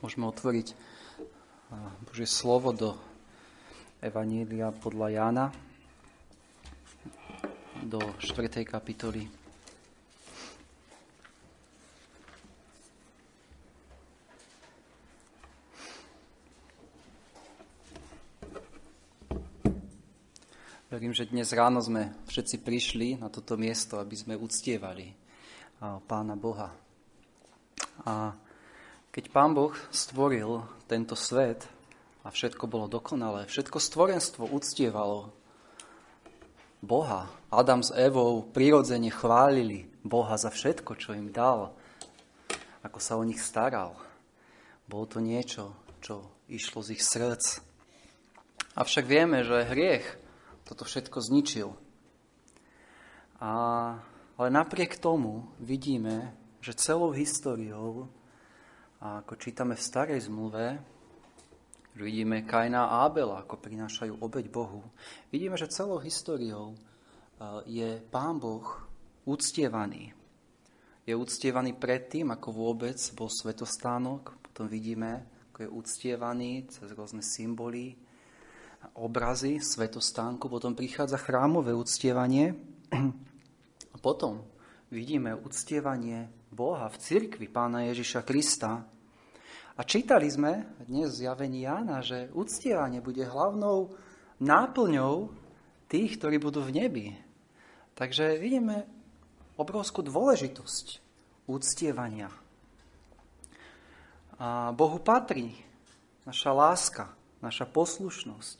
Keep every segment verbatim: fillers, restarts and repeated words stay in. Môžeme otvoriť Božie slovo do Evanielia podľa Jána do štvrtej kapitoly. Verím, že dnes ráno sme všetci prišli na toto miesto, aby sme uctievali Pána Boha. A keď Pán Boh stvoril tento svet a všetko bolo dokonalé, všetko stvorenstvo uctievalo Boha. Adam s Evou prirodzene chválili Boha za všetko, čo im dal, ako sa o nich staral. Bolo to niečo, čo išlo z ich srdc. Avšak vieme, že hriech toto všetko zničil. A, ale napriek tomu vidíme, že celou históriou, a ako čítame v Starej zmluve, vidíme Kaina a Ábela, ako prinášajú obeť Bohu. Vidíme, že celou históriou je Pán Boh uctievaný. Je uctievaný predtým, ako vôbec bol svetostánok. Potom vidíme, ako je uctievaný cez rôzne symboly, obrazy svetostánku. Potom prichádza chrámové uctievanie. A potom vidíme uctievanie Boha v cirkvi Pána Ježiša Krista. A čítali sme dnes v zjavení Jána, že uctievanie bude hlavnou náplňou tých, ktorí budú v nebi. Takže vidíme obrovskú dôležitosť uctievania. A Bohu patrí naša láska, naša poslušnosť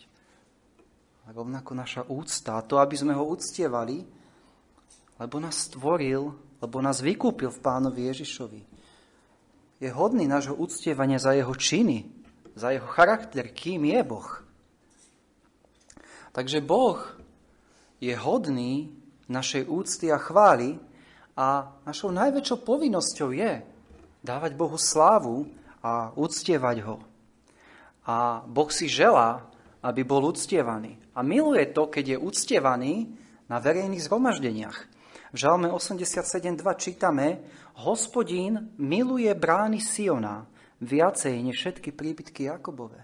a rovnako naša úcta. To, aby sme ho uctievali, lebo nás stvoril, lebo nás vykúpil v Pánovi Ježišovi. Je hodný nášho uctievania za jeho činy, za jeho charakter, kým je Boh. Takže Boh je hodný našej úcty a chvály a našou najväčšou povinnosťou je dávať Bohu slávu a uctievať ho. A Boh si želá, aby bol uctievaný. A miluje to, keď je uctievaný na verejných zhromaždeniach. V Žalme osemdesiatsedem dva čítame: Hospodín miluje brány Siona viacej než všetky príbytky Jakobove.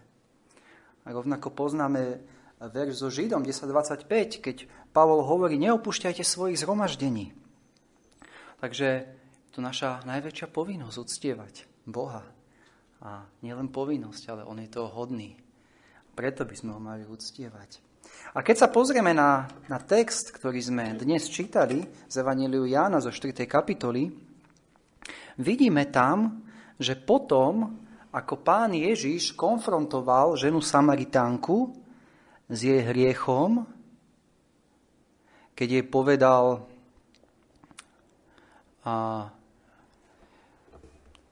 A rovnako poznáme verš so Židom desať dvadsaťpäť, keď Pavol hovorí: neopúšťajte svojich zhromaždení. Takže to naša najväčšia povinnosť uctievať Boha. A nielen povinnosť, ale on je toho hodný. Preto by sme ho mali uctievať. A keď sa pozrieme na, na text, ktorý sme dnes čítali z Evanjeliu Jána zo štvrtej kapitoly, vidíme tam, že potom, ako Pán Ježiš konfrontoval ženu Samaritánku s jej hriechom, keď jej povedal, a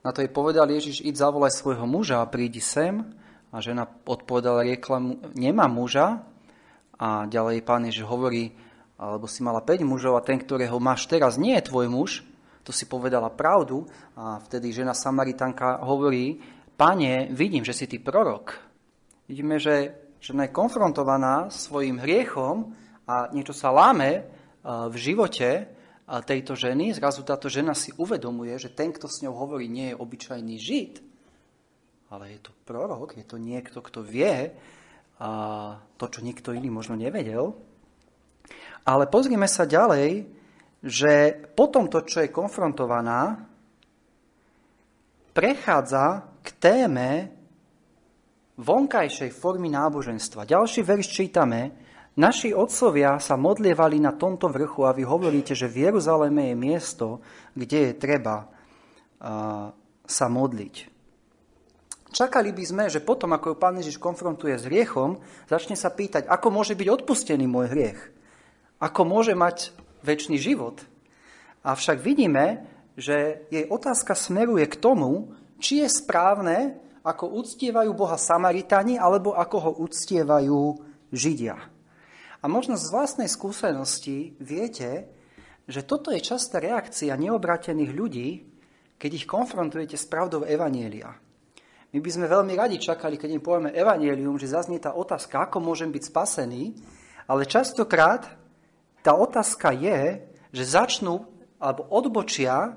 na to jej povedal Ježiš: id zavolaj svojho muža a prídi sem. A žena odpovedala, riekla mu: nemám muža. A ďalej Pán Ježiš hovorí: alebo si mala päť mužov a ten, ktorého máš teraz, nie je tvoj muž. To si povedala pravdu. A vtedy žena Samaritánka hovorí: Pane, vidím, že si ty prorok. Vidíme, že žena je konfrontovaná svojim hriechom a niečo sa láme v živote tejto ženy. Zrazu táto žena si uvedomuje, že ten, kto s ňou hovorí, nie je obyčajný Žid, ale je to prorok, je to niekto, kto vie a to, čo nikto iný možno nevedel. Ale pozrime sa ďalej, že po tomto, čo je konfrontovaná, prechádza k téme vonkajšej formy náboženstva. Ďalší verš čítame: naši otcovia sa modlievali na tomto vrchu a vy hovoríte, že v Jeruzaleme je miesto, kde je treba sa modliť. Čakali by sme, že potom, ako ju Pán Ježiš konfrontuje s hriechom, začne sa pýtať, ako môže byť odpustený môj hriech? Ako môže mať večný život? Avšak vidíme, že jej otázka smeruje k tomu, či je správne, ako uctievajú Boha Samaritáni, alebo ako ho uctievajú Židia. A možno z vlastnej skúsenosti viete, že toto je častá reakcia neobrátených ľudí, keď ich konfrontujete s pravdou Evanjelia. My by sme veľmi radi čakali, keď im povieme evanjelium, že zaznie tá otázka, ako môžem byť spasený, ale častokrát tá otázka je, že začnú alebo odbočia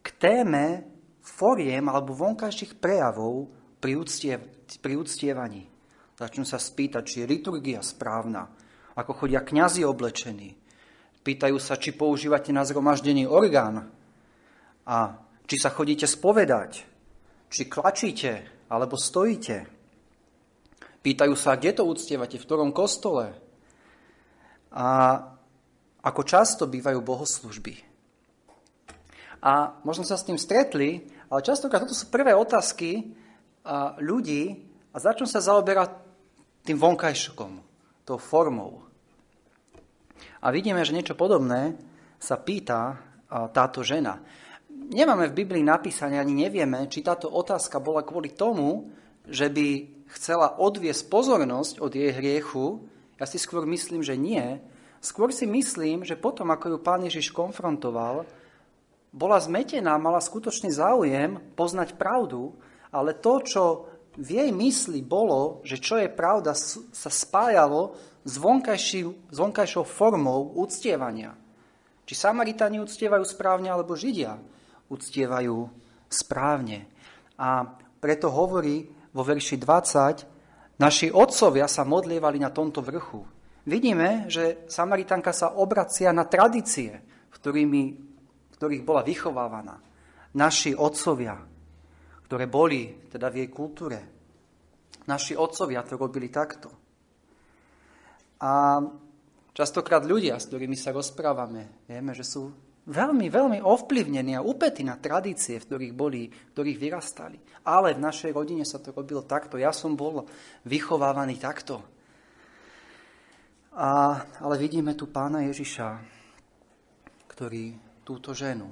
k téme foriem alebo vonkajších prejavov pri, uctiev, pri uctievaní. Začnú sa spýtať, či je liturgia správna, ako chodia kňazi oblečení. Pýtajú sa, či používate na zhromaždení orgán a či sa chodíte spovedať, či klačíte alebo stojíte. Pýtajú sa, kde to uctievate, v ktorom kostole. A ako často bývajú bohoslužby. A možno sa s tým stretli, ale častokrát toto sú prvé otázky a, ľudí a začnú sa zaoberať tým vonkajškom, tou formou. A vidíme, že niečo podobné sa pýta a, táto žena. Nemáme v Biblii napísané, ani nevieme, či táto otázka bola kvôli tomu, že by chcela odviesť pozornosť od jej hriechu. Ja si skôr myslím, že nie. Skôr si myslím, že potom, ako ju Pán Ježiš konfrontoval, bola zmetená, mala skutočný záujem poznať pravdu, ale to, čo v jej mysli bolo, že čo je pravda, sa spájalo s vonkajšou formou uctievania. Či Samaritáni uctievajú správne, alebo Židia uctievajú správne. A preto hovorí vo verši dvadsať, naši otcovia sa modlievali na tomto vrchu. Vidíme, že Samaritánka sa obracia na tradície, ktorými ktorých bola vychovávaná, naši otcovia, ktoré boli teda v jej kultúre. Naši otcovia to robili takto. A častokrát ľudia, s ktorými sa rozprávame, vieme, že sú veľmi, veľmi ovplyvnení a upätí na tradície, v ktorých boli, v ktorých vyrastali. Ale v našej rodine sa to robilo takto. Ja som bol vychovávaný takto. A, ale vidíme tu Pána Ježiša, ktorý túto ženu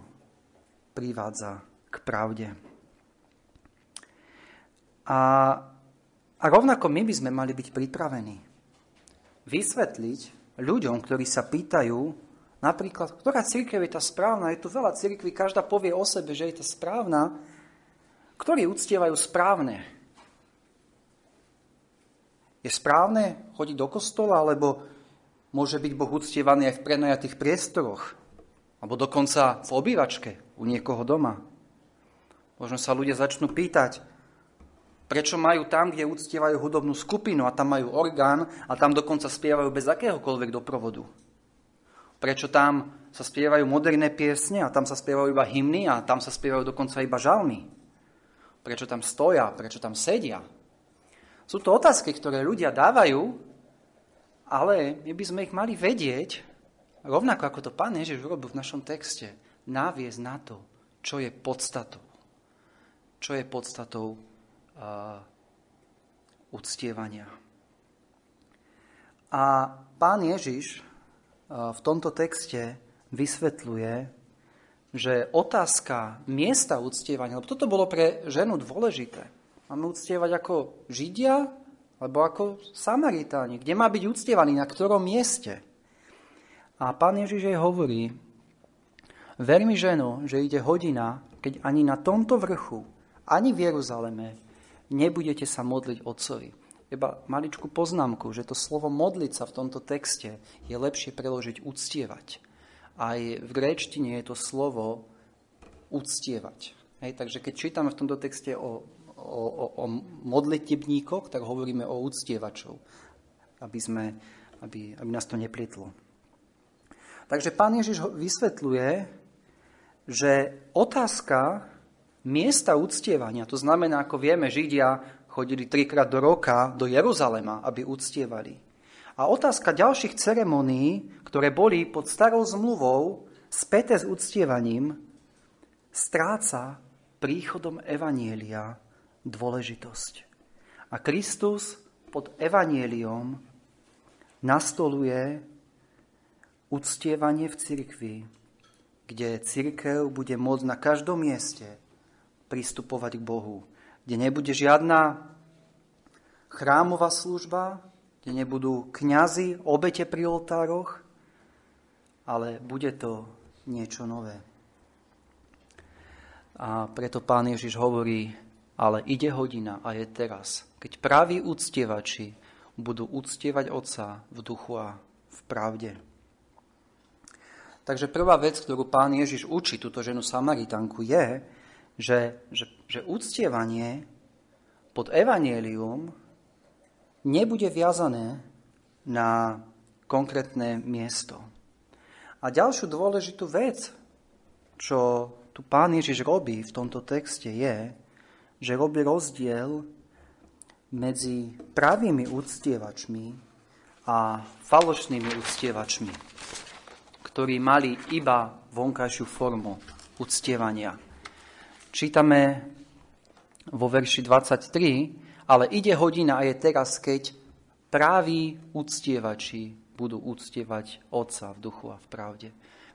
privádza k pravde. A, a rovnako my by sme mali byť pripravení vysvetliť ľuďom, ktorí sa pýtajú, napríklad, ktorá cirkev je tá správna, je tu veľa cirkví, každá povie o sebe, že je tá správna, ktorí uctievajú správne. Je správne chodiť do kostola, alebo môže byť Boh uctievaný aj v prenajatých priestoroch, alebo dokonca v obývačke u niekoho doma. Možno sa ľudia začnú pýtať, prečo majú tam, kde uctievajú hudobnú skupinu a tam majú orgán a tam dokonca spievajú bez akéhokoľvek doprovodu. Prečo tam sa spievajú moderné piesne a tam sa spievajú iba hymny a tam sa spievajú dokonca iba žalmy. Prečo tam stoja, prečo tam sedia. Sú to otázky, ktoré ľudia dávajú, ale my by sme ich mali vedieť, rovnako ako to Pán Ježiš urobil v našom texte, naviesť na to, čo je podstatou. Čo je podstatou uh, uctievania. A Pán Ježiš uh, v tomto texte vysvetľuje, že otázka miesta uctievania, lebo toto bolo pre ženu dôležité. Máme uctievať ako Židia, alebo ako Samaritáni. Kde má byť uctievaný, na ktorom mieste? A Pán Ježiš jej hovorí, ver mi, ženo, že ide hodina, keď ani na tomto vrchu, ani v Jeruzaleme nebudete sa modliť Otcovi. Iba maličkú poznámku, že to slovo modliť sa v tomto texte je lepšie preložiť uctievať. Aj v gréčtine je to slovo uctievať. Hej, takže keď čítame v tomto texte o, o, o, o modlitebníkoch, tak hovoríme o uctievačov, aby, sme, aby, aby nás to neplietlo. Takže Pán Ježiš vysvetľuje, že otázka miesta uctievania, to znamená, ako vieme, Židia chodili trikrát do roka do Jeruzalema, aby uctievali. A otázka ďalších ceremonií, ktoré boli pod starou zmluvou späté s uctievaním, stráca príchodom evanjelia dôležitosť. A Kristus pod evanjeliom nastoluje uctievanie v cirkvi, kde cirkev bude môcť na každom mieste pristupovať k Bohu, kde nebude žiadna chrámová služba, kde nebudú kňazi, obete pri oltároch, ale bude to niečo nové. A preto Pán Ježiš hovorí, ale ide hodina a je teraz, keď praví uctievači budú uctievať Otca v duchu a v pravde. Takže prvá vec, ktorú Pán Ježiš učí túto ženu Samaritánku, je, že, že, že uctievanie pod evanjelium nebude viazané na konkrétne miesto. A ďalšiu dôležitú vec, čo tu Pán Ježiš robí v tomto texte, je, že robí rozdiel medzi pravými uctievačmi a falošnými uctievačmi, ktorí mali iba vonkajšiu formu uctievania. Čítame vo verši dvadsaťtri, ale ide hodina a je teraz, keď práví uctievači budú uctievať Otca v duchu a v pravde.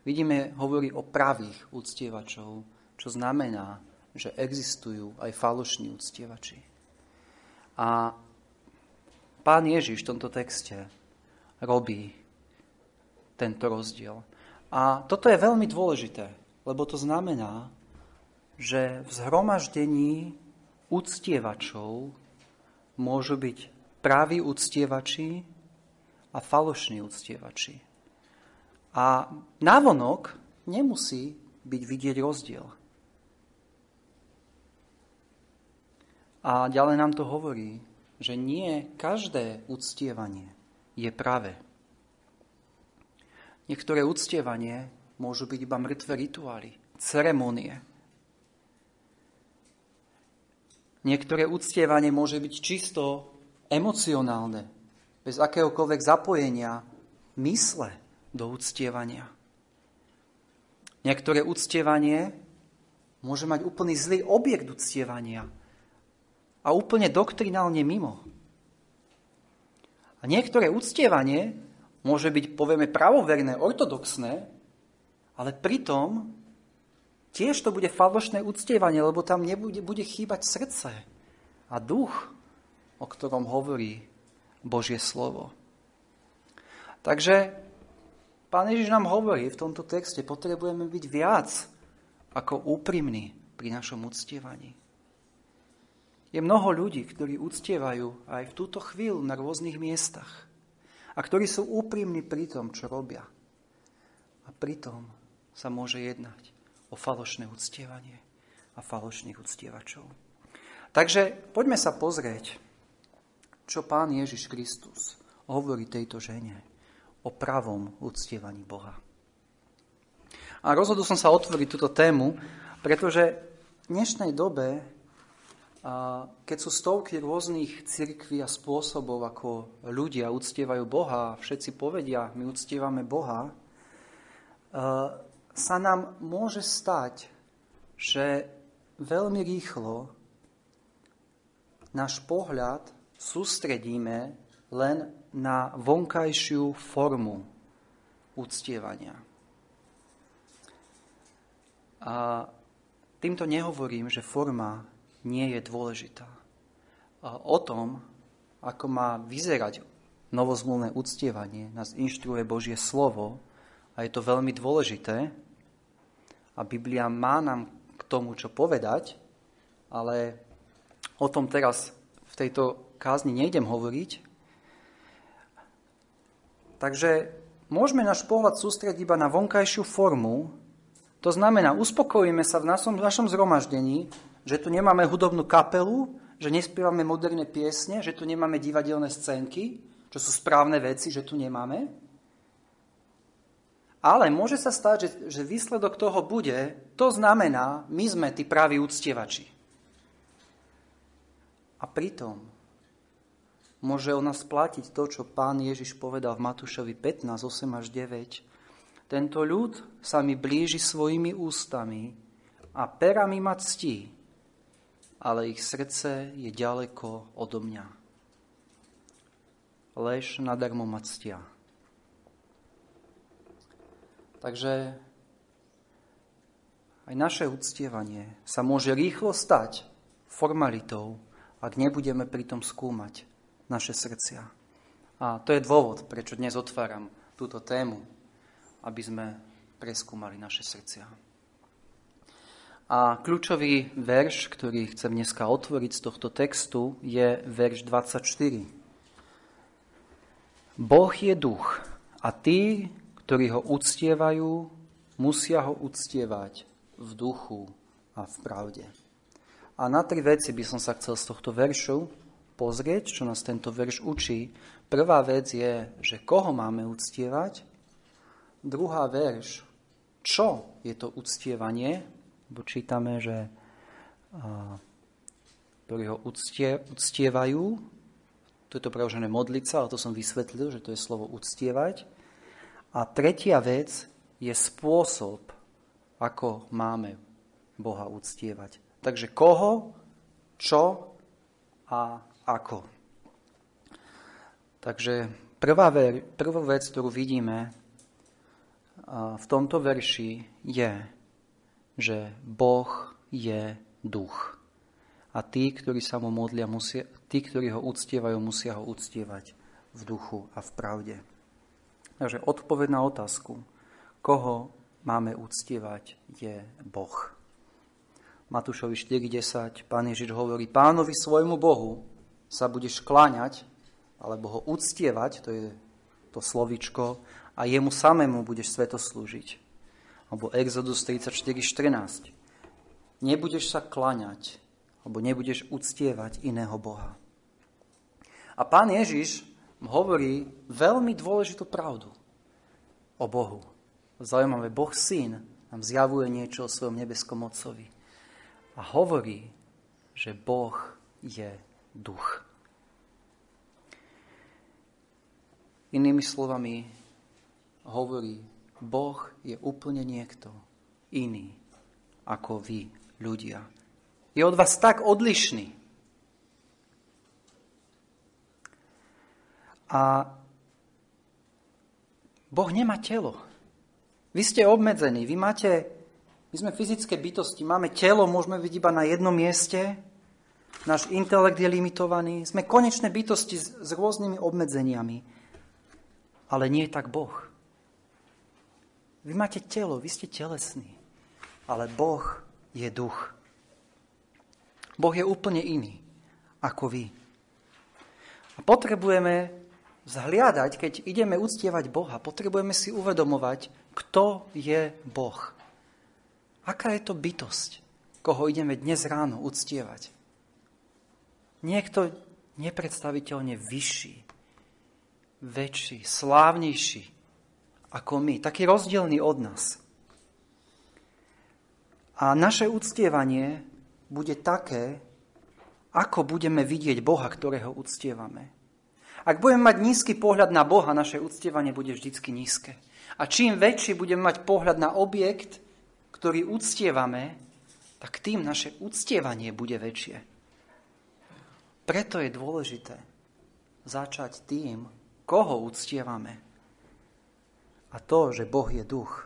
Vidíme, hovorí o pravých uctievačov, čo znamená, že existujú aj falošní uctievači. A Pán Ježiš v tomto texte robí tento rozdiel. A toto je veľmi dôležité, lebo to znamená, že v zhromaždení uctievačov môžu byť praví uctievači a falošní uctievači. A navonok nemusí byť vidieť rozdiel. A ďalej nám to hovorí, že nie každé uctievanie je pravé. Niektoré uctievanie môžu byť iba mŕtve rituály, ceremonie. Niektoré uctievanie môže byť čisto emocionálne, bez akéhokoľvek zapojenia mysle do uctievania. Niektoré uctievanie môže mať úplný zlý objekt uctievania a úplne doktrinálne mimo. A niektoré uctievanie môže byť, povieme, pravoverné, ortodoxné, ale pritom tiež to bude falošné uctievanie, lebo tam nebude, bude chýbať srdce a duch, o ktorom hovorí Božie slovo. Takže Pán Ježiš nám hovorí v tomto texte, potrebujeme byť viac ako úprimní pri našom uctievaní. Je mnoho ľudí, ktorí uctievajú aj v túto chvíľu na rôznych miestach a ktorí sú úprimní pri tom, čo robia. A pritom sa môže jednať o falošné uctievanie a falošných uctievačov. Takže poďme sa pozrieť, čo Pán Ježiš Kristus hovorí tejto žene o pravom uctievaní Boha. A rozhodol som sa otvoriť túto tému, pretože v dnešnej dobe, keď sú stovky rôznych cirkví a spôsobov, ako ľudia uctievajú Boha, všetci povedia, my uctievame Boha, sa nám môže stať, že veľmi rýchlo náš pohľad sústredíme len na vonkajšiu formu uctievania. A týmto nehovorím, že forma nie je dôležitá. O tom, ako má vyzerať novozmluvné uctievanie, nás inštruuje Božie slovo a je to veľmi dôležité a Biblia má nám k tomu, čo povedať, ale o tom teraz v tejto kázni nejdem hovoriť. Takže môžeme náš pohľad sústrediť iba na vonkajšiu formu, to znamená, uspokojíme sa v našom, v našom zhromaždení, že tu nemáme hudobnú kapelu, že nespievame moderné piesne, že tu nemáme divadelné scénky, čo sú správne veci, že tu nemáme. Ale môže sa stať, že, že výsledok toho bude, to znamená, my sme tí praví uctievači. A pritom môže o nás platiť to, čo Pán Ježiš povedal v Matúšovi pätnásť, osem až deväť. Tento ľud sa mi blíži svojimi ústami a perami ma ctí, ale ich srdce je ďaleko odo mňa. Lež nadarmo ma ctia. Takže aj naše uctievanie sa môže rýchlo stať formalitou, ak nebudeme pritom skúmať naše srdcia. A to je dôvod, prečo dnes otváram túto tému, aby sme preskúmali naše srdcia. A kľúčový verš, ktorý chcem dneska otvoriť z tohto textu, je verš dvadsaťštyri. Boh je duch a tí, ktorí ho uctievajú, musia ho uctievať v duchu a a v pravde. A na tri veci by som sa chcel z tohto veršu pozrieť, čo nás tento verš učí. Prvá vec je, že koho máme uctievať. Druhá verš, čo je to uctievanie, bo čítame, že a, ktorí ho uctie, uctievajú, to je to preložené modliť sa, ale to som vysvetlil, že to je slovo uctievať. A tretia vec je spôsob, ako máme Boha uctievať. Takže koho, čo a ako. Takže prvá ver, prvú vec, ktorú vidíme v tomto verši, je, že Boh je duch. A tí, ktorí sa mu modlia, musia, tí, ktorí ho uctievajú, musia ho uctievať v duchu a v pravde. Takže odpoveď na otázku, koho máme uctievať, je Boh. Matúšovi štyri desať, Pán Ježiš hovorí, Pánovi svojmu Bohu sa budeš kláňať, alebo ho uctievať, to je to slovičko, a jemu samému budeš svetoslúžiť. Alebo Exodus tridsaťštyri štrnásť, nebudeš sa kláňať, alebo nebudeš uctievať iného Boha. A Pán Ježiš hovorí veľmi dôležitú pravdu o Bohu. Zaujímavé, Boh Syn nám zjavuje niečo o svojom nebeskom Otcovi. A hovorí, že Boh je duch. Inými slovami hovorí, Boh je úplne niekto iný ako vy, ľudia. Je od vás tak odlišný. A Boh nemá telo. Vy ste obmedzení, vy máte, my sme fyzické bytosti, máme telo, môžeme byť iba na jednom mieste, náš intelekt je limitovaný, sme konečné bytosti s, s rôznymi obmedzeniami, ale nie je tak Boh. Vy máte telo, vy ste telesní, ale Boh je duch. Boh je úplne iný ako vy. A potrebujeme zhliadať, keď ideme uctievať Boha, potrebujeme si uvedomovať, kto je Boh. Aká je to bytosť, koho ideme dnes ráno uctievať. Niekto nepredstaviteľne vyšší, väčší, slávnejší ako my, taký rozdielný od nás. A naše uctievanie bude také, ako budeme vidieť Boha, ktorého uctievame. Ak budeme mať nízky pohľad na Boha, naše uctievanie bude vždycky nízke. A čím väčší budeme mať pohľad na objekt, ktorý uctievame, tak tým naše uctievanie bude väčšie. Preto je dôležité začať tým, koho uctievame. A to, že Boh je duch.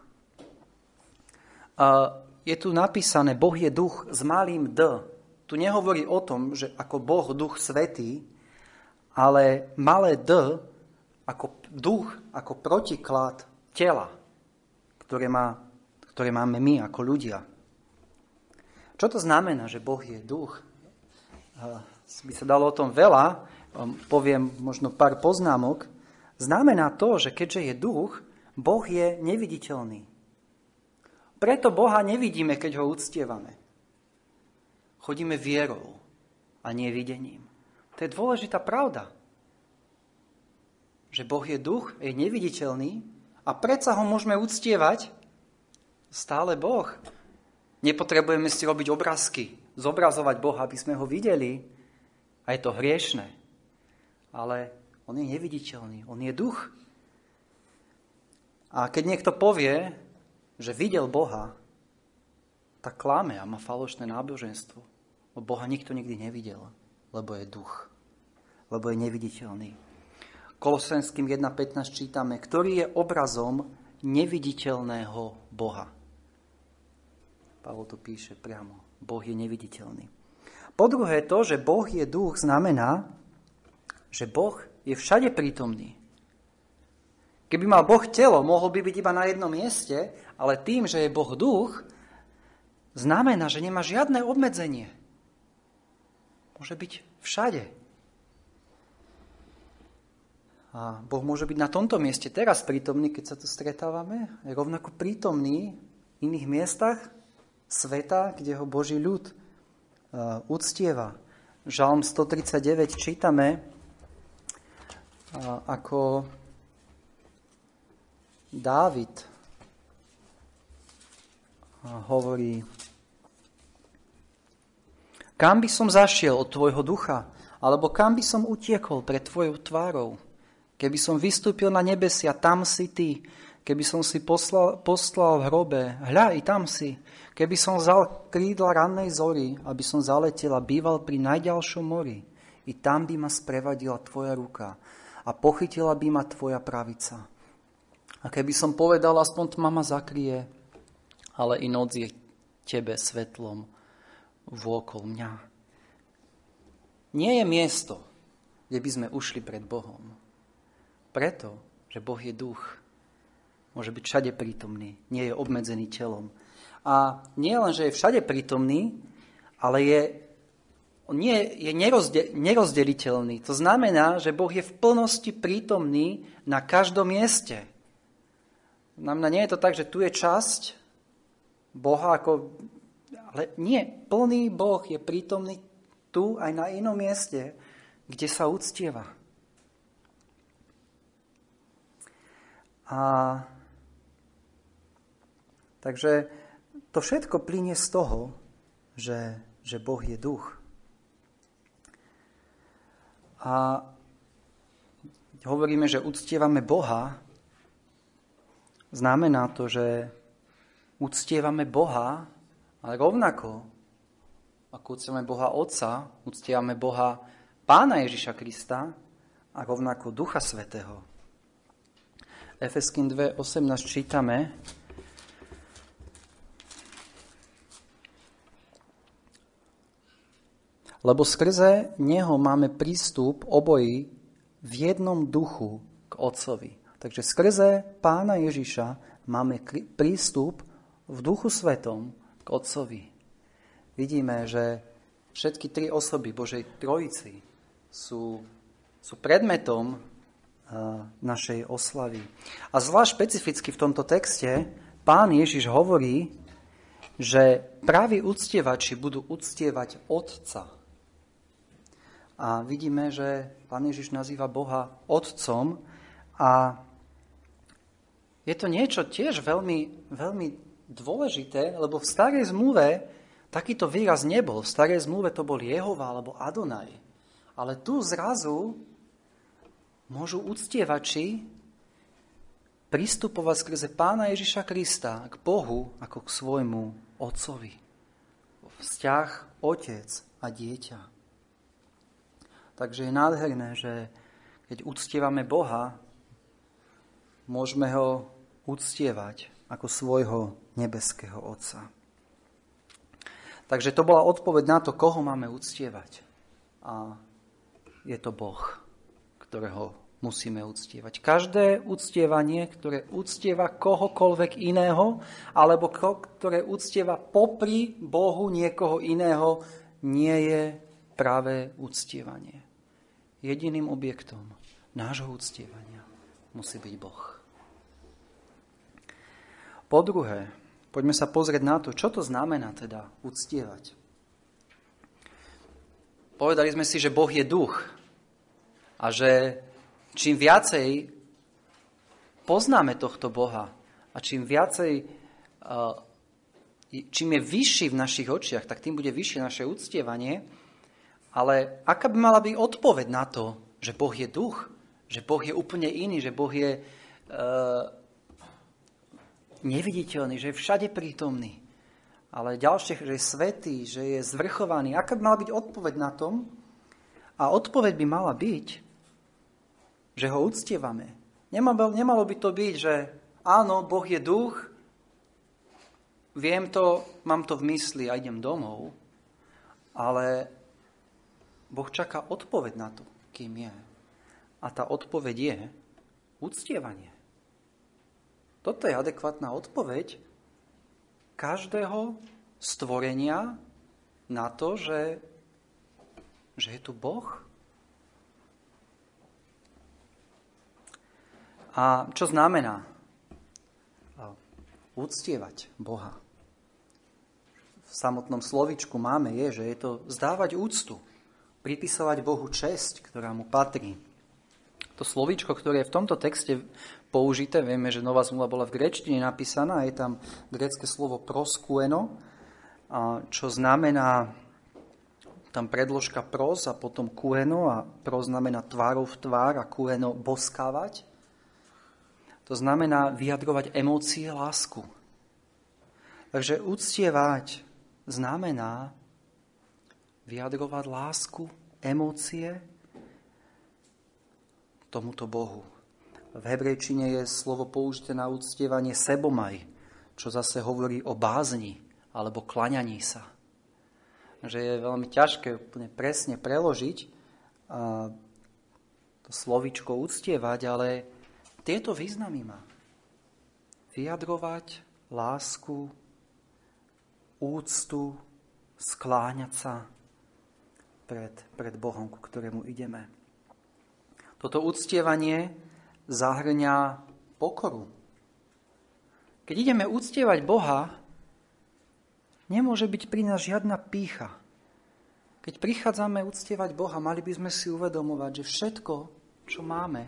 A je tu napísané, Boh je duch s malým d. Tu nehovorí o tom, že ako Boh duch svätý, ale malé d ako duch, ako protiklad tela, ktoré, má, ktoré máme my ako ľudia. Čo to znamená, že Boh je duch? By sa dalo o tom veľa, poviem možno pár poznámok. Znamená to, že keďže je duch, Boh je neviditeľný. Preto Boha nevidíme, keď ho uctievame. Chodíme vierou a nevidením. To je dôležitá pravda. Že Boh je duch, je neviditeľný a predsa ho môžeme uctievať. Stále Boh. Nepotrebujeme si robiť obrázky, zobrazovať Boha, aby sme ho videli. A je to hriešne. Ale on je neviditeľný, on je duch. A keď niekto povie, že videl Boha, tak klame a má falošné náboženstvo. O Boha nikto nikdy nevidel, lebo je duch, lebo je neviditeľný. Kolosenským jedna pätnásť čítame, ktorý je obrazom neviditeľného Boha. Pavol to píše priamo. Boh je neviditeľný. Po druhé to, že Boh je duch, znamená, že Boh je všade prítomný. Keby mal Boh telo, mohol by byť iba na jednom mieste, ale tým, že je Boh duch, znamená, že nemá žiadne obmedzenie. Môže byť všade. A Boh môže byť na tomto mieste teraz prítomný, keď sa tu stretávame, je rovnako prítomný v iných miestach, sveta, kde ho Boží ľud uctieva. Žalm stotridsaťdeväť čítame, ako Dávid hovorí: Kam by som zašiel od tvojho ducha? Alebo kam by som utiekol pred tvojou tvárou? Keby som vystúpil na nebesia, tam si ty. Keby som si poslal, poslal v hrobe, hľa, i tam si. Keby som vzal krídla rannej zory, aby som zaletel a býval pri najďalšom mori, i tam by ma sprevadila tvoja ruka a pochytila by ma tvoja pravica. A keby som povedal, aspoň tma ma zakrie, ale i noc je tebe svetlom vôkol mňa. Nie je miesto, kde by sme ušli pred Bohom. Preto, že Boh je duch, môže byť všade prítomný, nie je obmedzený telom. A nie len, že je všade prítomný, ale je, nie, je nerozde, nerozdeliteľný. To znamená, že Boh je v plnosti prítomný na každom mieste. Znamená, nie je to tak, že tu je časť Boha, ako, ale nie, plný Boh je prítomný tu aj na inom mieste, kde sa uctieva. A takže to všetko plynie z toho, že, že Boh je duch. A hovoríme, že uctievame Boha, znamená to, že uctievame Boha, ale rovnako ako uctievame Boha Otca, uctievame Boha Pána Ježiša Krista a rovnako Ducha Svätého. Efeským dva osemnásť čítame: Lebo skrze neho máme prístup obojí v jednom duchu k Otcovi. Takže skrze Pána Ježiša máme prístup v Duchu Svetom k Otcovi. Vidíme, že všetky tri osoby Božej Trojici sú, sú predmetom našej oslavy. A zvlášť špecificky v tomto texte Pán Ježiš hovorí, že praví uctievači budú uctievať Otca. A vidíme, že Pán Ježiš nazýva Boha Otcom a je to niečo tiež veľmi, veľmi dôležité, lebo v starej zmluve takýto výraz nebol. V starej zmluve to bol Jehova alebo Adonaj. Ale tu zrazu môžu uctievači pristupovať skrze Pána Ježiša Krista k Bohu ako k svojmu Otcovi. Vzťah otec a dieťa. Takže je nádherné, že keď uctievame Boha, môžeme ho uctievať ako svojho nebeského Otca. Takže to bola odpoveď na to, koho máme uctievať. A je to Boh, ktorého musíme uctievať. Každé uctievanie, ktoré uctieva kohokoľvek iného, alebo ktoré uctieva popri Bohu niekoho iného, nie je práve uctievanie. Jediným objektom nášho uctievania musí byť Boh. Po druhé, poďme sa pozrieť na to, čo to znamená teda uctievať. Povedali sme si, že Boh je duch. A že čím viacej poznáme tohto Boha a čím viacej, čím je vyšší v našich očiach, tak tým bude vyššie naše uctievanie. Ale aká by mala byť odpoveď na to, že Boh je duch, že Boh je úplne iný, že Boh je uh, neviditeľný, že je všade prítomný. Ale ďalšie, že je svätý, že je zvrchovaný. Aká by mala byť odpoveď na tom? A odpoveď by mala byť, že ho uctievame. Nemalo, nemalo by to byť, že áno, Boh je duch, viem to, mám to v mysli a idem domov, ale Boh čaká odpoveď na to, kým je. A tá odpoveď je uctievanie. Toto je adekvátna odpoveď každého stvorenia na to, že, že je tu Boh. A čo znamená uctievať Boha? v samotnom slovičku máme, je, že je to zdávať úctu, pripisovať Bohu česť, ktorá mu patrí. To slovíčko, ktoré je v tomto texte použité, vieme, že Nová zmluva bola v gréčtine napísaná, je tam grécke slovo proskueno, čo znamená tam predložka pros a potom kueno, a pros znamená tvárou v tvár a kueno boskávať. To znamená vyjadrovať emócie, lásku. Takže uctievať znamená vyjadrovať lásku, emócie tomuto Bohu. V hebrejčine je slovo použité na uctievanie sebomaj, čo zase hovorí o bázni alebo klaňaní sa. Takže je veľmi ťažké úplne presne preložiť a to slovíčko uctievať, ale tieto významy má. Vyjadrovať lásku, úctu, skláňať sa pred, pred Bohom, ku ktorému ideme. Toto uctievanie zahŕňa pokoru. Keď ideme uctievať Boha, nemôže byť pri nás žiadna pýcha. Keď prichádzame uctievať Boha, mali by sme si uvedomovať, že všetko, čo máme,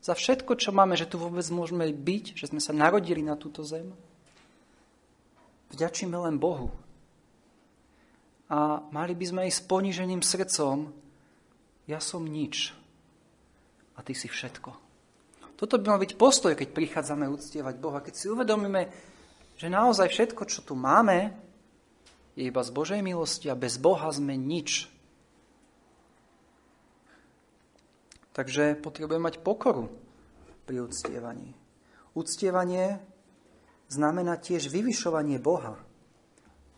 za všetko, čo máme, že tu vôbec môžeme byť, že sme sa narodili na túto zem, vďačíme len Bohu. A mali by sme ísť s poníženým srdcom: ja som nič a ty si všetko. Toto by mal byť postoj, keď prichádzame uctievať Boha. Keď si uvedomíme, že naozaj všetko, čo tu máme, je iba z Božej milosti a bez Boha sme nič. Takže potrebujeme mať pokoru pri uctievaní. Uctievanie znamená tiež vyvyšovanie Boha.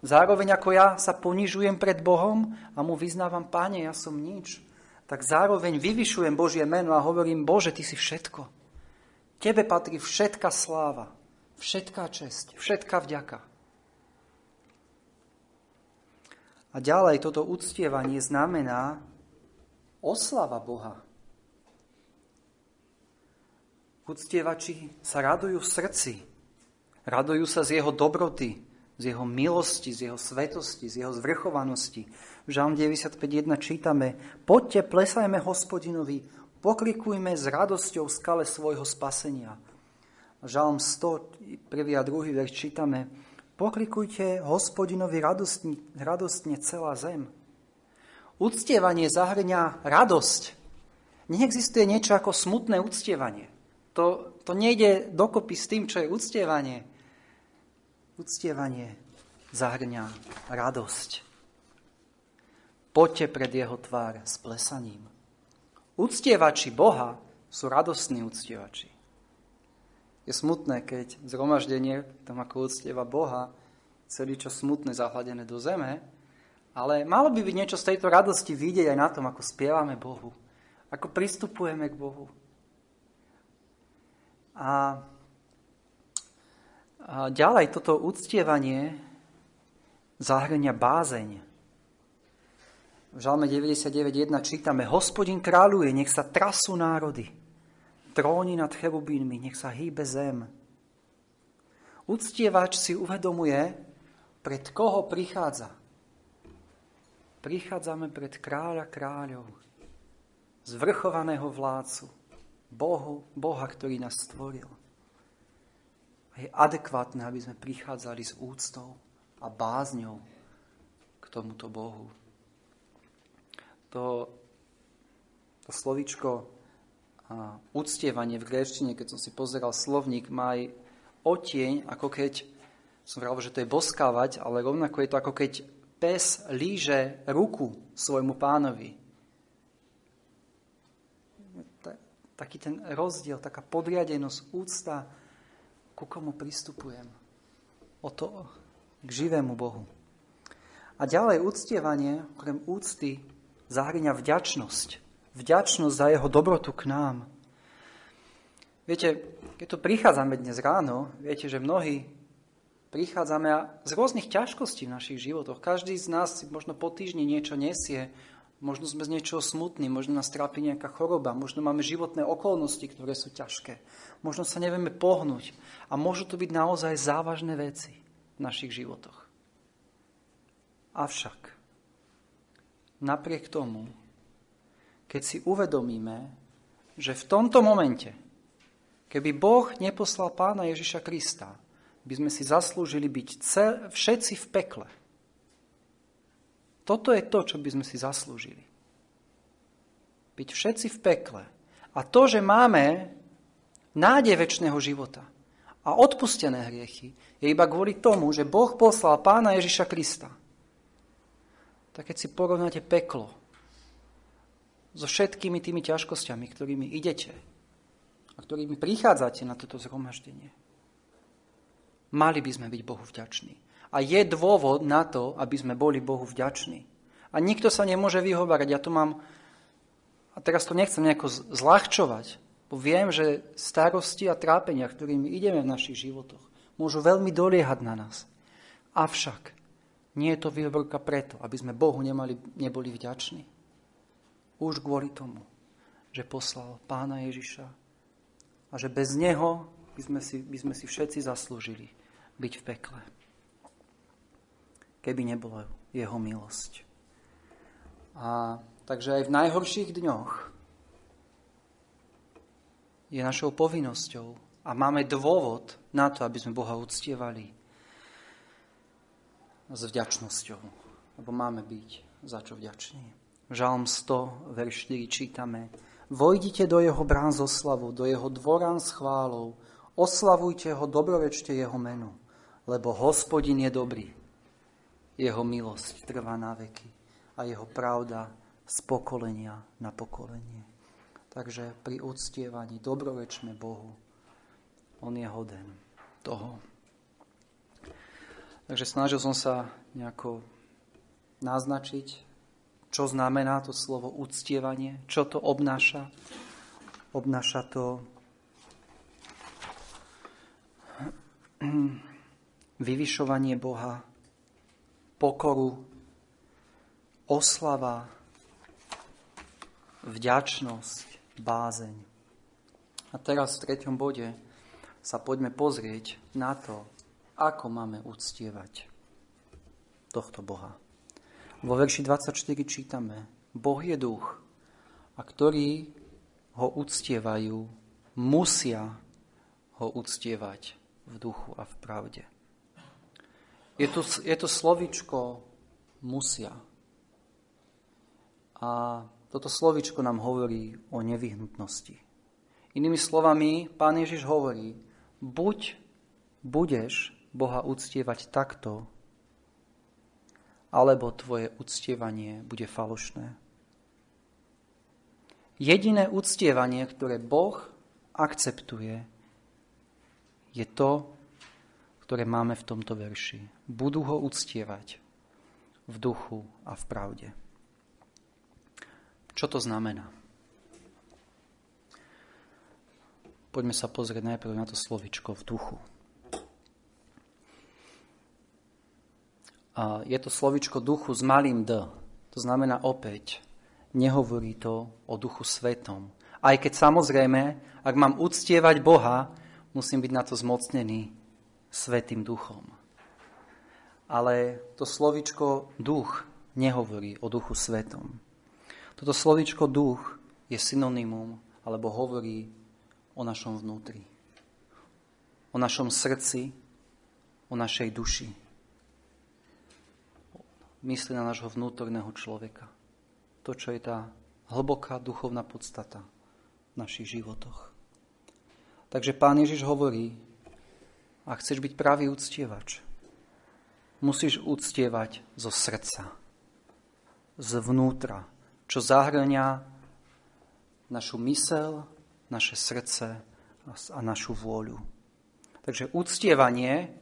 Zároveň ako ja sa ponižujem pred Bohom a mu vyznávam: Pane, ja som nič, tak zároveň vyvyšujem Božie meno a hovorím: Bože, ty si všetko. Tebe patrí všetká sláva, všetká česť, všetká vďaka. A ďalej toto uctievanie znamená oslava Boha. Uctievači sa radujú v srdci, radujú sa z jeho dobroty, z jeho milosti, z jeho svetosti, z jeho zvrchovanosti. V Žalm deväťdesiatpäť jedna čítame: Poďte, plesajme Hospodinovi, poklikujme s radosťou skale svojho spasenia. V Žalm sto, prvý a druhý verš čítame: Poklikujte Hospodinovi radostne, radostne celá zem. Uctievanie zahŕňa radosť. Neexistuje niečo ako smutné uctievanie. To, to nejde dokopy s tým, čo je uctievanie. Uctievanie zahŕňa radosť. Poďte pred jeho tvár s plesaním. Uctievači Boha sú radostní uctievači. Je smutné, keď zhromaždenie, tam ako uctieva Boha, celý čas smutné, zahladené do zeme, ale malo by byť niečo z tejto radosti vidieť aj na tom, ako spievame Bohu, ako pristupujeme k Bohu. A A ďalej toto uctievanie zahŕňa bázeň. V Žalme deväťdesiatdeväť jedna čítame: Hospodin kráľuje, nech sa trasú národy, tróni nad cherubínmi, nech sa hýbe zem. Uctievač si uvedomuje, pred koho prichádza. Prichádzame pred kráľa kráľov, zvrchovaného vládcu, Bohu, Boha, ktorý nás stvoril. Je adekvátne, aby sme prichádzali s úctou a bázňou k tomuto Bohu. To, to slovíčko a uctievanie v gréčtine, keď som si pozeral slovník, má aj odtieň, ako keď, som hovoril, že to je boskávať, ale rovnako je to ako keď pes líže ruku svojmu pánovi. Taký ten rozdiel, taká podriadenosť, úcta, ku komu pristupujem, o to k živému Bohu. A ďalej uctievanie, okrem úcty, zahŕňa vďačnosť. Vďačnosť za jeho dobrotu k nám. Viete, keď tu prichádzame dnes ráno, viete, že mnohí prichádzame a z rôznych ťažkostí v našich životoch. Každý z nás možno po týždni niečo nesie, možno sme z niečoho smutní, možno nás trápi nejaká choroba, možno máme životné okolnosti, ktoré sú ťažké, možno sa nevieme pohnúť. A môžu to byť naozaj závažné veci v našich životoch. Avšak, napriek tomu, keď si uvedomíme, že v tomto momente, keby Boh neposlal Pána Ježiša Krista, by sme si zaslúžili byť všetci v pekle. Toto je to, čo by sme si zaslúžili. Byť všetci v pekle. A to, že máme nádej večného života a odpustené hriechy, je iba kvôli tomu, že Boh poslal Pána Ježiša Krista. Tak keď si porovnáte peklo so všetkými tými ťažkosťami, ktorými idete a ktorými prichádzate na toto zhromaždenie, mali by sme byť Bohu vďační. A je dôvod na to, aby sme boli Bohu vďační. A nikto sa nemôže vyhovárať. Ja to mám, a teraz to nechcem nejako zľahčovať, bo viem, že starosti a trápenia, ktorými ideme v našich životoch, môžu veľmi doliehať na nás. Avšak nie je to výhovorka preto, aby sme Bohu nemali, neboli vďační. Už kvôli tomu, že poslal Pána Ježiša a že bez Neho by sme si, by sme si všetci zaslúžili byť v pekle. Keby nebola Jeho milosť. A takže aj v najhorších dňoch je našou povinnosťou a máme dôvod na to, aby sme Boha uctievali s vďačnosťou, lebo máme byť za čo vďační. Žalm sto, verš štyri čítame: Vojdite do jeho brán z oslavou, do jeho dvorán s chválou, oslavujte ho, dobrorečte jeho menu, lebo Hospodin je dobrý. Jeho milosť trvá na veky a jeho pravda z pokolenia na pokolenie. Takže pri uctievaní dobrorečme Bohu. On je hoden toho. Takže snažil som sa nejako naznačiť, čo znamená to slovo uctievanie, čo to obnáša. Obnáša to vyvyšovanie Boha, pokoru, oslava, vďačnosť, bázeň. A teraz v treťom bode sa poďme pozrieť na to, ako máme uctievať tohto Boha. Vo verši dvadsaťštyri čítame: Boh je duch, a ktorí ho uctievajú, musia ho uctievať v duchu a v pravde. Je to, je to slovíčko musia. A toto slovíčko nám hovorí o nevyhnutnosti. Inými slovami, Pán Ježiš hovorí: buď budeš Boha uctievať takto, alebo tvoje uctievanie bude falošné. Jediné uctievanie, ktoré Boh akceptuje, je to, ktoré máme v tomto verši. Budú ho uctievať v duchu a v pravde. Čo to znamená? Poďme sa pozrieť najprv na to slovičko v duchu. A je to slovičko duchu s malým d. To znamená opäť, nehovorí to o duchu svetom. Aj keď samozrejme, ak mám uctievať Boha, musím byť na to zmocnený svätým duchom. Ale to slovičko duch nehovorí o duchu svetom. Toto slovičko duch je synonymum, alebo hovorí o našom vnútri. O našom srdci, o našej duši. Myslí na nášho vnútorného človeka. To, čo je tá hlboká duchovná podstata v našich životoch. Takže Pán Ježiš hovorí: ak chceš byť pravý uctievač, musíš uctievať zo srdca, zvnútra, čo zahŕňa našu myseľ, naše srdce a našu vôľu. Takže uctievanie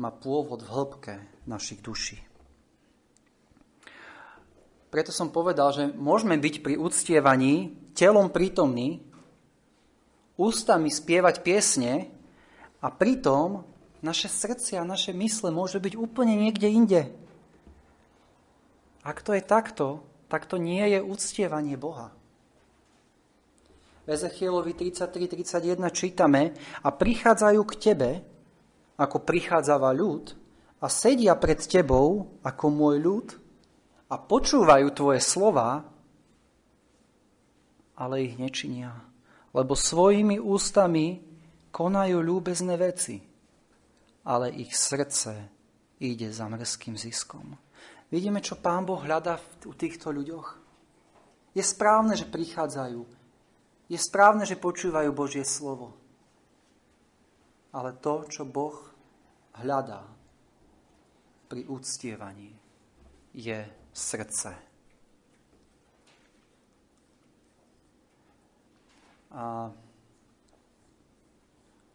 má pôvod v hĺbke našich duší. Preto som povedal, že môžeme byť pri uctievaní telom prítomní, ústami spievať piesne a pritom naše srdcia a naše mysle môže byť úplne niekde inde. Ak to je takto, tak to nie je uctievanie Boha. V Ezechielovi tridsaťtri tridsaťjeden čítame: a prichádzajú k tebe, ako prichádzava ľud, a sedia pred tebou ako môj ľud a počúvajú tvoje slova, ale ich nečinia, lebo svojimi ústami konajú ľúbezné veci, ale ich srdce ide za mrzkým ziskom. Vidíme, čo Pán Boh hľadá u týchto ľuďoch. Je správne, že prichádzajú. Je správne, že počúvajú Božie slovo. Ale to, čo Boh hľadá pri uctievaní, je srdce. A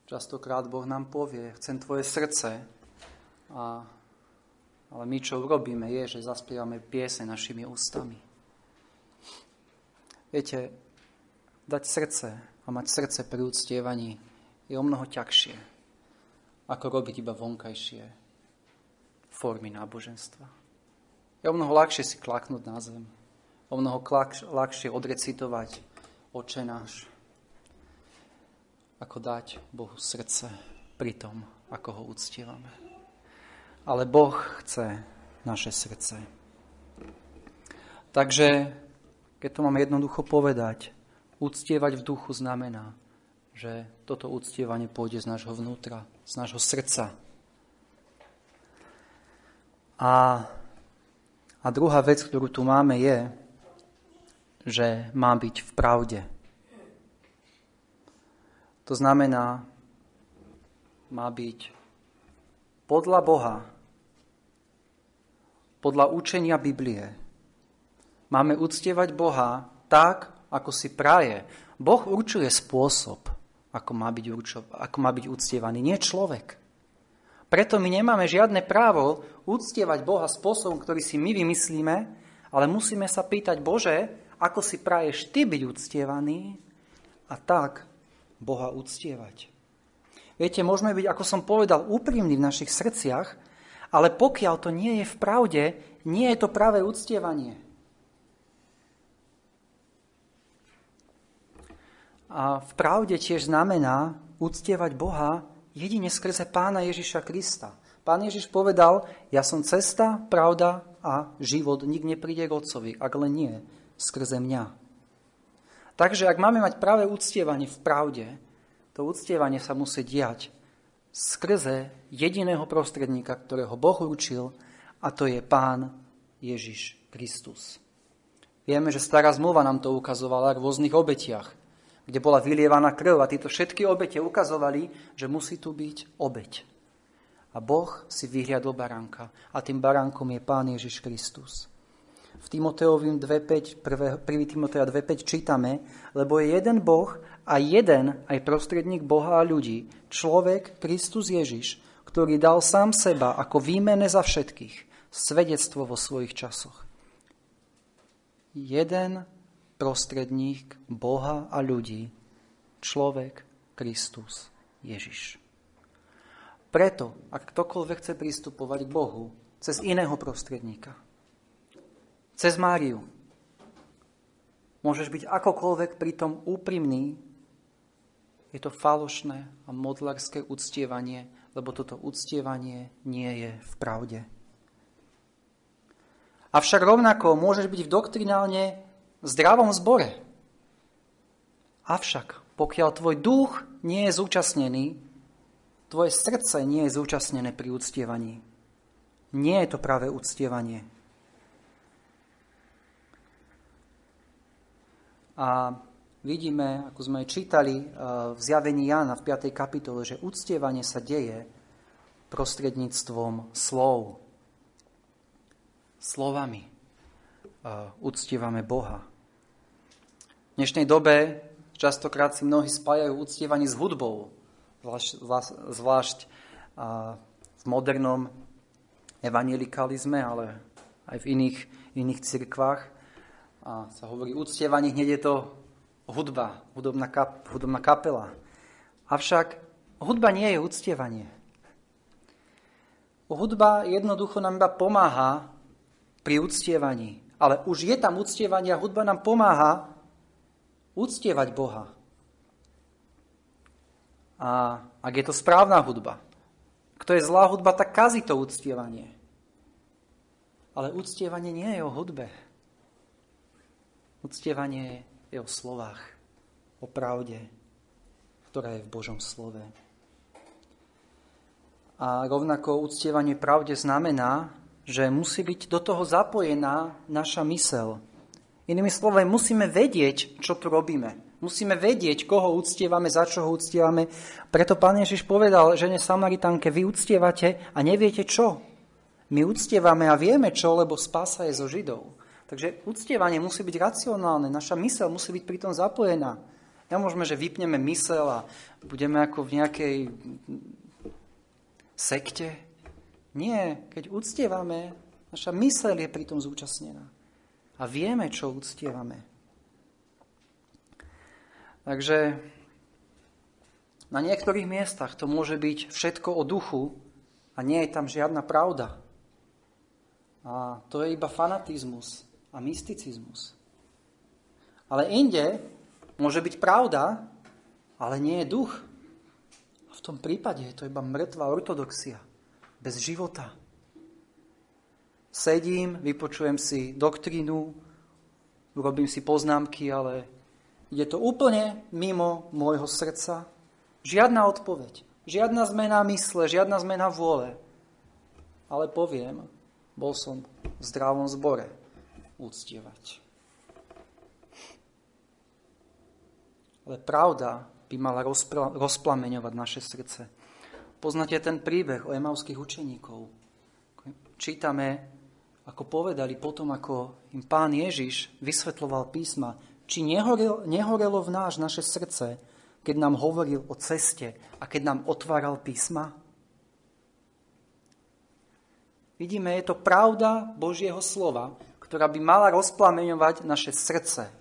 častokrát Boh nám povie, chcem tvoje srdce, a, ale my čo urobíme je, že zaspievame piese našimi ústami. Viete, dať srdce a mať srdce pri uctievaní je o mnoho ťažšie, ako robiť iba vonkajšie formy náboženstva. Je o mnoho ľahšie si klaknúť na zem, o mnoho klakš- ľahšie odrecitovať Oče náš, ako dať Bohu srdce pri tom, ako ho uctievame. Ale Boh chce naše srdce. Takže, keď to mám jednoducho povedať, uctievať v duchu znamená, že toto uctievanie pôjde z nášho vnútra, z nášho srdca. A, a druhá vec, ktorú tu máme, je, že má byť v pravde. To znamená, má byť podľa Boha, podľa učenia Biblie. Máme uctievať Boha tak, ako si praje. Boh určuje spôsob, ako má byť, určo- ako má byť uctievaný, nie človek. Preto my nemáme žiadne právo uctievať Boha spôsobom, ktorý si my vymyslíme, ale musíme sa pýtať, Bože, ako si praješ ty byť uctievaný, a tak Boha uctievať. Viete, môžeme byť, ako som povedal, úprimní v našich srdciach, ale pokiaľ to nie je v pravde, nie je to práve uctievanie. A v pravde tiež znamená uctievať Boha jedine skrze Pána Ježiša Krista. Pán Ježiš povedal, ja som cesta, pravda a život. Nik nepríde k Otcovi, ak len nie skrze mňa. Takže ak máme mať práve uctievanie v pravde, to uctievanie sa musí diať skrze jediného prostredníka, ktorého Boh určil, a to je Pán Ježiš Kristus. Vieme, že stará zmluva nám to ukazovala v rôznych obetiach, kde bola vylievaná krv, a tieto všetky obete ukazovali, že musí tu byť obeť. A Boh si vyhliadol baránka a tým baránkom je Pán Ježiš Kristus. V Timoteovým dva päť, prvý Timotea dva päť čítame, lebo je jeden Boh a jeden aj prostredník Boha a ľudí, človek Kristus Ježiš, ktorý dal sám seba ako výmene za všetkých, svedectvo vo svojich časoch. Jeden prostredník Boha a ľudí, človek Kristus Ježiš. Preto, ak ktokoľvek chce pristupovať k Bohu cez iného prostredníka, cez Máriu. Môžeš byť akokoľvek pritom úprimný. Je to falošné a modlárske uctievanie, lebo toto uctievanie nie je v pravde. Avšak rovnako môžeš byť v doktrinálne zdravom zbore. Avšak pokiaľ tvoj duch nie je zúčastnený, tvoje srdce nie je zúčastnené pri uctievaní. Nie je to práve uctievanie. A vidíme, ako sme čítali v Zjavení Jána v piatej kapitole, že uctievanie sa deje prostredníctvom slov. Slovami uctievame Boha. V dnešnej dobe častokrát si mnohí spájajú uctievanie s hudbou, zvlášť, zvlášť v modernom evangelikalizme, ale aj v iných, iných cirkvách. A sa hovorí uctievanie, hneď je to hudba, hudobná, kap, hudobná kapela. Avšak hudba nie je uctievanie. Hudba jednoducho nám iba pomáha pri uctievaní. Ale už je tam uctievanie a hudba nám pomáha uctievať Boha. A ak je to správna hudba, Kto je zlá hudba, tak kazí to uctievanie. Ale uctievanie nie je o hudbe. Uctievanie je o slovách, o pravde, ktorá je v Božom slove. A rovnako uctievanie pravde znamená, že musí byť do toho zapojená naša myseľ. Inými slovami, musíme vedieť, čo tu robíme. Musíme vedieť, koho uctievame, za čo ho uctievame. Preto Pán Ježiš povedal žene Samaritánke, vy uctievate a neviete čo. My uctievame a vieme čo, lebo spása je zo Židov. Takže uctievanie musí byť racionálne, naša myseľ musí byť pritom zapojená. Nemôžeme, že vypneme myseľ a budeme ako v nejakej sekte. Nie, keď uctievame, naša myseľ je pritom zúčastnená. A vieme, čo uctievame. Takže na niektorých miestach to môže byť všetko o duchu a nie je tam žiadna pravda. A to je iba fanatizmus a mysticizmus. Ale inde môže byť pravda, ale nie je duch. A v tom prípade je to iba mŕtva ortodoxia, bez života. Sedím, vypočujem si doktrínu, robím si poznámky, ale je to úplne mimo môjho srdca. Žiadna odpoveď, žiadna zmena mysle, žiadna zmena vôle. Ale poviem, bol som v zdravom zbore uctievať. Ale pravda by mala rozpra- rozplameňovať naše srdce. Poznáte ten príbeh o emauských učeníkov. Čítame, ako povedali potom, ako im Pán Ježiš vysvetľoval písma, či nehorel, nehorelo v náš naše srdce, keď nám hovoril o ceste a keď nám otváral písma? Vidíme, je to pravda Božieho slova, ktorá by mala rozplameňovať naše srdce.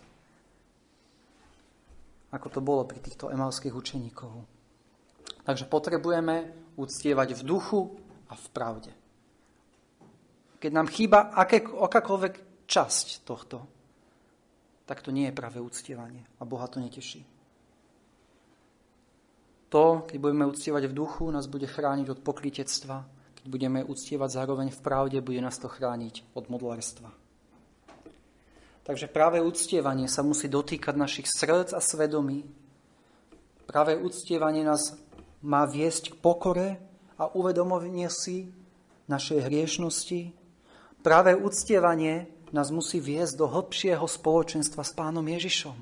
Ako to bolo pri týchto emauských učeníkov. Takže potrebujeme uctievať v duchu a v pravde. Keď nám chýba akákoľvek časť tohto, tak to nie je práve uctievanie a Boha to neteší. To, keď budeme uctievať v duchu, nás bude chrániť od pokrytectva. Keď budeme uctievať zároveň v pravde, bude nás to chrániť od modlárstva. Takže práve uctievanie sa musí dotýkať našich srdc a svedomí. Práve uctievanie nás má viesť k pokore a uvedomovanie si našej hriešnosti. Práve uctievanie nás musí viesť do hlbšieho spoločenstva s Pánom Ježišom.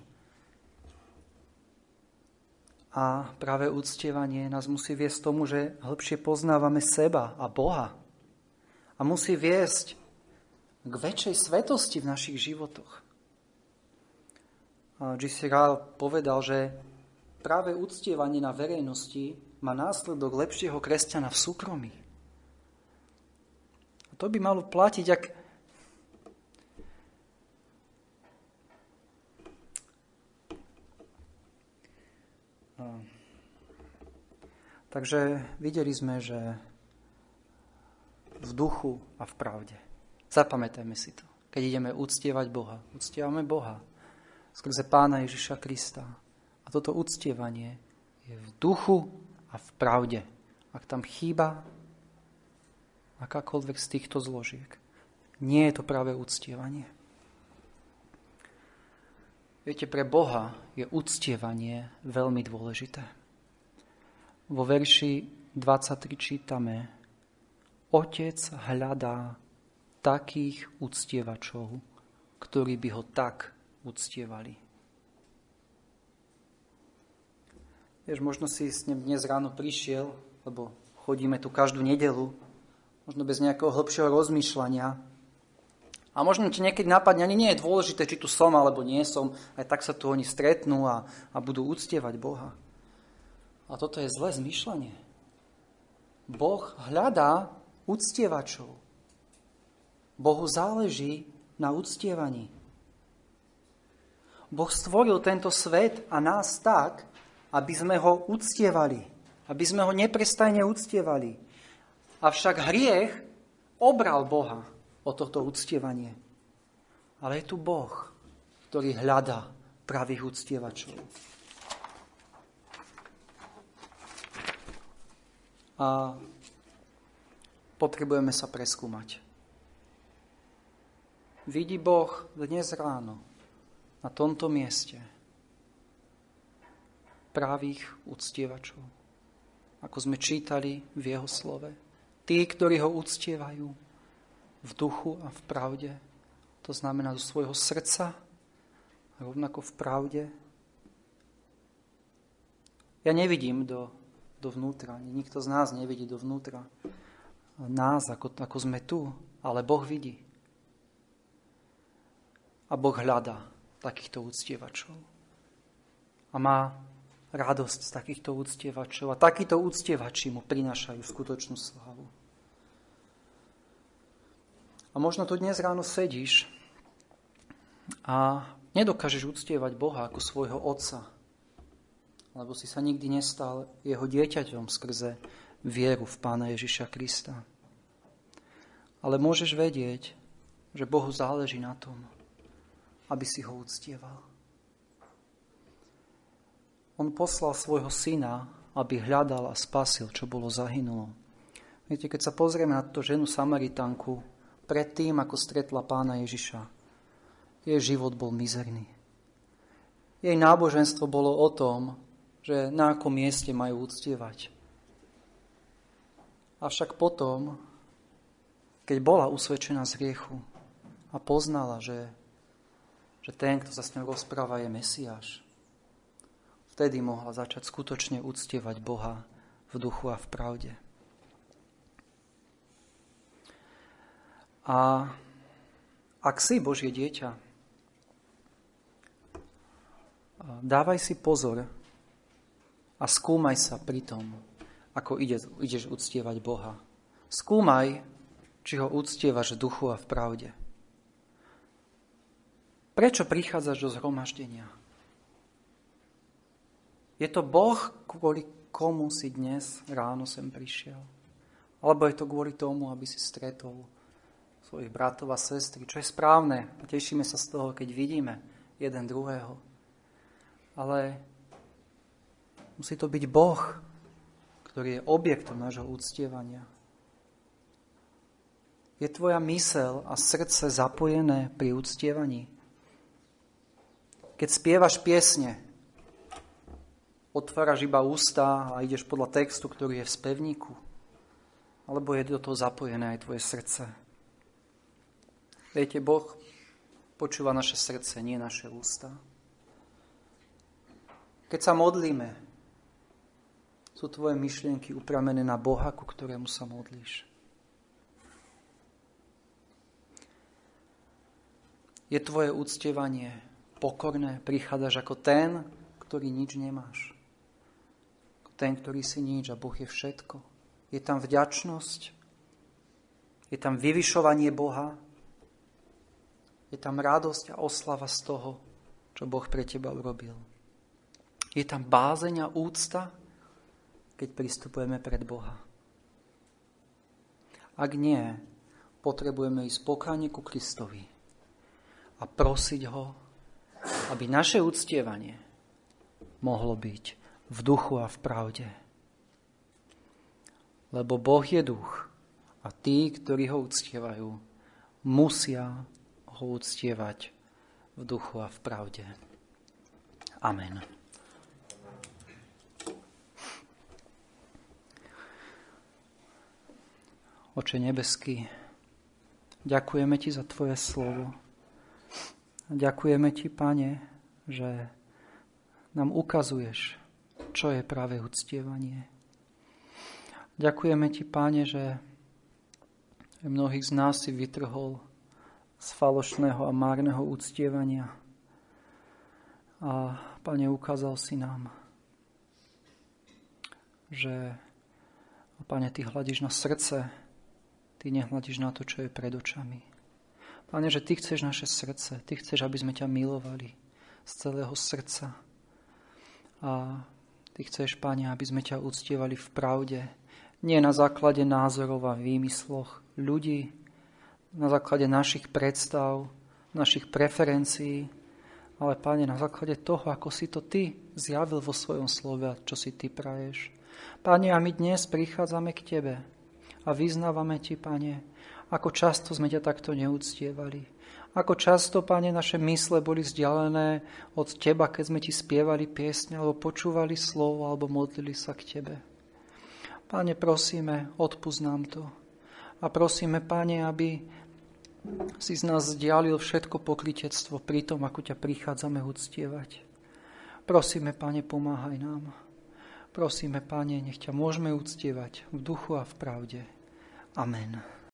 A práve uctievanie nás musí viesť tomu, že hlbšie poznávame seba a Boha. A musí viesť k väčšej svetosti v našich životoch. G C Ryle povedal, že práve uctievanie na verejnosti má následok lepšieho kresťana v súkromí. A to by malo platiť, ak Takže videli sme, že v duchu a v pravde. Zapamätajme si to. Keď ideme uctievať Boha, uctievame Boha skrze Pána Ježiša Krista. A toto uctievanie je v duchu a v pravde. Ak tam chýba akákoľvek z týchto zložiek, nie je to práve uctievanie. Viete, pre Boha je uctievanie veľmi dôležité. Vo verši dvadsaťtri čítame: Otec hľadá takých uctievačov, ktorí by ho tak uctievali. Vieš, možno si s ním dnes ráno prišiel, lebo chodíme tu každú nedelu, možno bez nejakého hlbšieho rozmýšľania. A možno ti niekedy napadne, ani nie je dôležité, či tu som alebo nie som, aj tak sa tu oni stretnú a, a budú uctievať Boha. A toto je zlé zmýšľanie. Boh hľadá uctievačov. Bohu záleží na uctievaní. Boh stvoril tento svet a nás tak, aby sme ho uctievali. Aby sme ho neprestajne uctievali. Avšak hriech obral Boha o toto uctievanie. Ale je tu Boh, ktorý hľadá pravých uctievačov. A potrebujeme sa preskúmať. Vidí Boh dnes ráno na tomto mieste pravých uctievačov, ako sme čítali v jeho slove. Tí, ktorí ho uctievajú v duchu a v pravde, to znamená zo svojho srdca, rovnako v pravde. Ja nevidím do, do vnútra, nikto z nás nevidí do vnútra nás, ako, ako sme tu, ale Boh vidí. A Boh hľadá takýchto uctievačov. A má radosť z takýchto uctievačov. A takíto uctievači mu prinášajú skutočnú slávu. A možno tu dnes ráno sedíš a nedokážeš uctievať Boha ako svojho otca, lebo si sa nikdy nestal jeho dieťaťom skrze vieru v Pána Ježiša Krista. Ale môžeš vedieť, že Bohu záleží na tom, aby si ho uctieval. On poslal svojho syna, aby hľadal a spasil, čo bolo zahynulo. Viete, keď sa pozrieme na tú ženu Samaritánku, predtým, ako stretla Pána Ježiša, jej život bol mizerný. Jej náboženstvo bolo o tom, že na akom mieste majú uctievať. Avšak potom, keď bola usvedčená z hriechu a poznala, že že ten, kto sa s ňou rozpráva, je Mesiáš, vtedy mohla začať skutočne uctievať Boha v duchu a v pravde. A ak si Božie dieťa, dávaj si pozor a skúmaj sa pri tom, ako ide, ideš uctievať Boha. Skúmaj, či ho uctievaš v duchu a v pravde. Prečo prichádzaš do zhromaždenia? Je to Boh, kvôli komu si dnes ráno sem prišiel? Alebo je to kvôli tomu, aby si stretol svojich bratov a sestry, čo je správne. A tešíme sa z toho, keď vidíme jeden druhého. Ale musí to byť Boh, ktorý je objektom nášho uctievania. Je tvoja myseľ a srdce zapojené pri uctievaní? Keď spievaš piesne, otváraš iba ústa a ideš podľa textu, ktorý je v spevníku? Alebo je do toho zapojené aj tvoje srdce? Viete, Boh počúva naše srdce, nie naše ústa. Keď sa modlíme, sú tvoje myšlienky upramené na Boha, ku ktorému sa modlíš. Je tvoje uctievanie pokorné, prichádzaš ako ten, ktorý nič nemáš. Ten, ktorý si nič a Boh je všetko. Je tam vďačnosť, je tam vyvyšovanie Boha, je tam radosť a oslava z toho, čo Boh pre teba urobil. Je tam bázeň a úcta, keď pristupujeme pred Boha. Ak nie, potrebujeme ísť pokáne ku Kristovi a prosiť ho, aby naše uctievanie mohlo byť v duchu a v pravde. Lebo Boh je duch a tí, ktorí ho uctievajú, musia ho uctievať v duchu a v pravde. Amen. Oče nebeský, ďakujeme ti za tvoje slovo. Ďakujeme ti, Pane, že nám ukazuješ, čo je práve uctievanie. Ďakujeme ti, Pane, že mnohých z nás si vytrhol z falošného a márneho uctievania. A, Pane, ukázal si nám, že, Pane, ty hľadíš na srdce, ty nehľadíš na to, čo je pred očami. Pane, že ty chceš naše srdce, ty chceš, aby sme ťa milovali z celého srdca. A ty chceš, Pane, aby sme ťa uctievali v pravde, nie na základe názorov a výmysloch ľudí, na základe našich predstav, našich preferencií, ale, Pane, na základe toho, ako si to ty zjavil vo svojom slove a čo si ty praješ. Pane, a my dnes prichádzame k tebe a vyznávame Ti, Pane, ako často sme Ťa takto neúctievali. Ako často, Pane, naše mysle boli vzdialené od Teba, keď sme Ti spievali piesne, alebo počúvali slovo, alebo modlili sa k Tebe. Pane, prosíme, odpusť nám to. A prosíme, Pane, aby si z nás zdialil všetko pokrytectvo pri tom, ako Ťa prichádzame uctievať. Prosíme, Pane, pomáhaj nám. Prosíme, Pane, nech Ťa môžeme uctievať v duchu a v pravde. Amen.